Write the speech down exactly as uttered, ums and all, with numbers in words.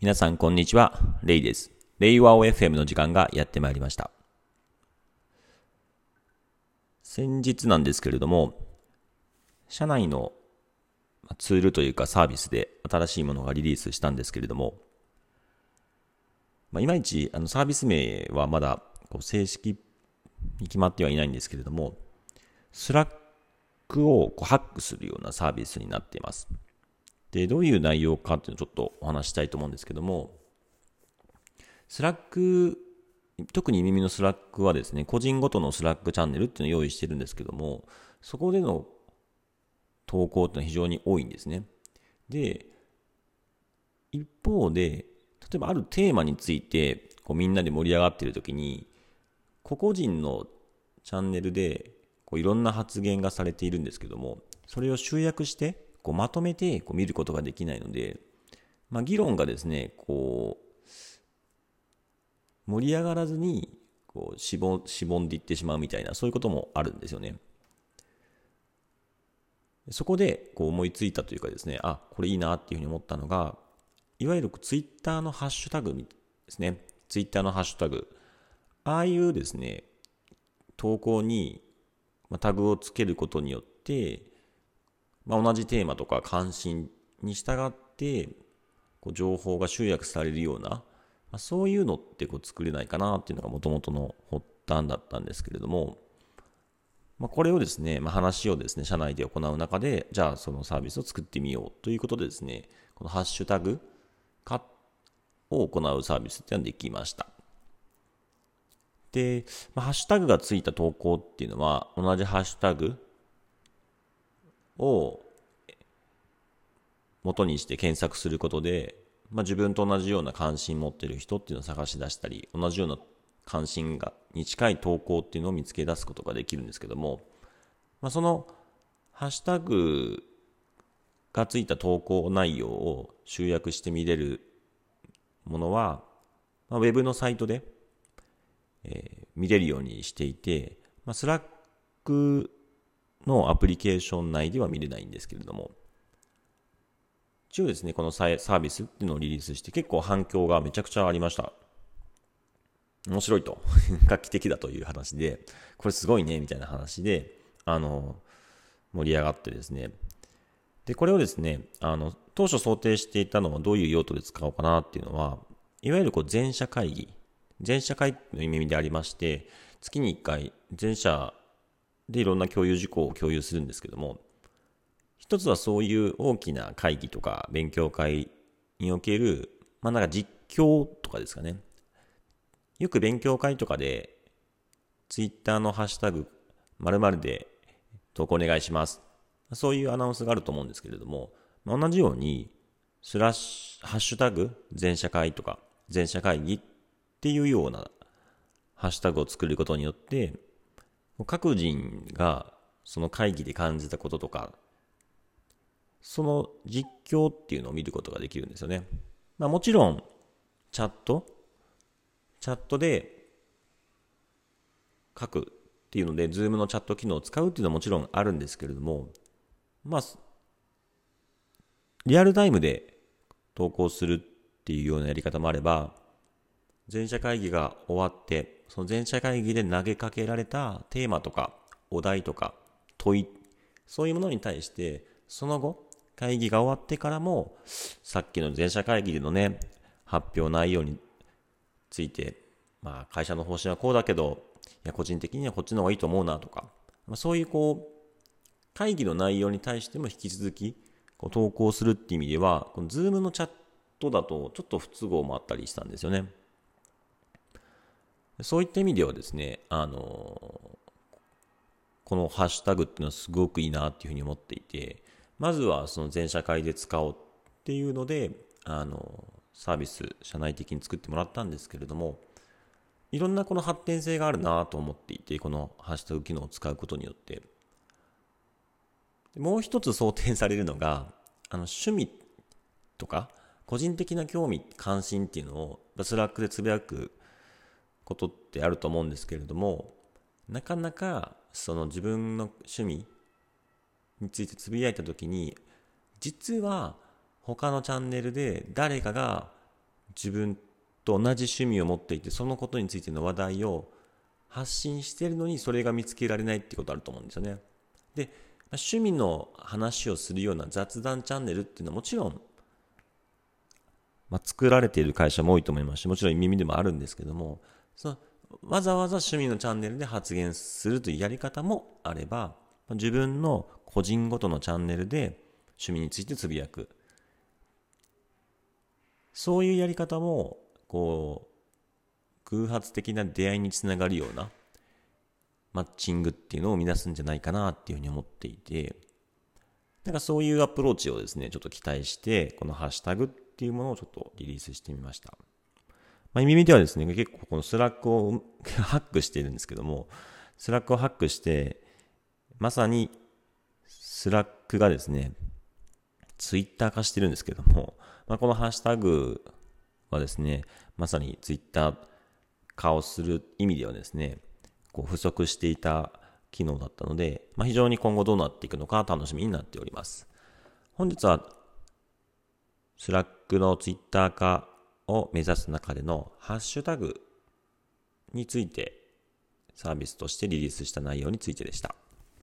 皆さんこんにちは、レイです。レイワオ エフエム の時間がやってまいりました。先日なんですけれども、社内のツールというかサービスで新しいものがリリースしたんですけれども、まあ、いまいちあのサービス名はまだこう正式に決まってはいないんですけれども、スラックをこうハックするようなサービスになっています。で、どういう内容かっていうのをちょっとお話したいと思うんですけども、スラック、特に耳のスラックはですね、個人ごとのスラックチャンネルっていうのを用意してるんですけども、そこでの投稿っていうのは非常に多いんですね。で、一方で、例えばあるテーマについてこうみんなで盛り上がっているときに、個々人のチャンネルでこういろんな発言がされているんですけども、それを集約して、こうまとめてこう見ることができないので、まあ、議論がですねこう盛り上がらずにこうしぼ、しぼんでいってしまうみたいな、そういうこともあるんですよね。そこでこう思いついたというかですね、あ、これいいなっていうふうに思ったのが、いわゆるツイッターのハッシュタグですね。ツイッターのハッシュタグ、ああいうですね投稿にタグをつけることによって、まあ、同じテーマとか関心に従ってこう情報が集約されるような、まあ、そういうのってこう作れないかなっていうのがもともとの発端だったんですけれども、まあ、これをですね、まあ、話をですね社内で行う中で、じゃあそのサービスを作ってみようということでですね、このハッシュタグ化を行うサービスっていうのができました。で、まあ、ハッシュタグがついた投稿っていうのは、同じハッシュタグを元にして検索することで、まあ、自分と同じような関心持ってる人っていうのを探し出したり、同じような関心がに近い投稿っていうのを見つけ出すことができるんですけども、まあ、そのハッシュタグがついた投稿内容を集約して見れるものは、まあ、ウェブのサイトで、えー、見れるようにしていて、まあ、スラックのアプリケーション内では見れないんですけれども、一応ですねこのサービスっていうのをリリースして結構反響がめちゃくちゃありました。面白いと画期的だという話で、これすごいねみたいな話であの盛り上がってですね、でこれをですねあの当初想定していたのはどういう用途で使おうかなっていうのは、いわゆるこう全社会議全社会の意味でありまして、月にいっかい全社でいろんな共有事項を共有するんですけども、一つはそういう大きな会議とか勉強会における、まあなんか実況とかですかね。よく勉強会とかでツイッターのハッシュタグ〇〇で投稿お願いします。そういうアナウンスがあると思うんですけれども、同じようにスラッシュ、ハッシュタグ全社会とか全社会議っていうようなハッシュタグを作ることによって、各人がその会議で感じたこととか、その実況っていうのを見ることができるんですよね。まあもちろん、チャット、チャットで書くっていうので、Zoom のチャット機能を使うっていうのはもちろんあるんですけれども、まあ、リアルタイムで投稿するっていうようなやり方もあれば、全社会議が終わって、その全社会議で投げかけられたテーマとかお題とか問い、そういうものに対してその後会議が終わってからも、さっきの全社会議でのね発表内容について、まあ会社の方針はこうだけど、いや個人的にはこっちの方がいいと思うなとか、まあ、そういうこう会議の内容に対しても引き続きこう投稿するっていう意味では、この Zoom のチャットだとちょっと不都合もあったりしたんですよね。そういった意味ではですね、あの、このハッシュタグっていうのはすごくいいなっていうふうに思っていて、まずはその全社会で使おうっていうので、あの、サービス、社内的に作ってもらったんですけれども、いろんなこの発展性があるなと思っていて、このハッシュタグ機能を使うことによって。もう一つ想定されるのが、あの、趣味とか、個人的な興味、関心っていうのを、スラックでつぶやくことってあると思うんですけれども、なかなかその自分の趣味についてつぶやいたときに、実は他のチャンネルで誰かが自分と同じ趣味を持っていて、そのことについての話題を発信しているのに、それが見つけられないってことあると思うんですよね。で、趣味の話をするような雑談チャンネルっていうのはもちろん、まあ、作られている会社も多いと思いますし、もちろん耳でもあるんですけども、そのわざわざ趣味のチャンネルで発言するというやり方もあれば、自分の個人ごとのチャンネルで趣味についてつぶやく、そういうやり方もこう偶発的な出会いにつながるようなマッチングっていうのを生み出すんじゃないかなっていうふうに思っていて、なんかそういうアプローチをですね、ちょっと期待してこのハッシュタグっていうものをちょっとリリースしてみました。まあ、耳ではですね、結構このスラックをハックしているんですけども、スラックをハックして、まさにスラックがですね、ツイッター化してるんですけども、まあ、このハッシュタグはですね、まさにツイッター化をする意味ではですね、こう不足していた機能だったので、まあ、非常に今後どうなっていくのか楽しみになっております。本日はスラックのツイッター化を目指す中でのハッシュタグについてサービスとしてリリースした内容についてでした。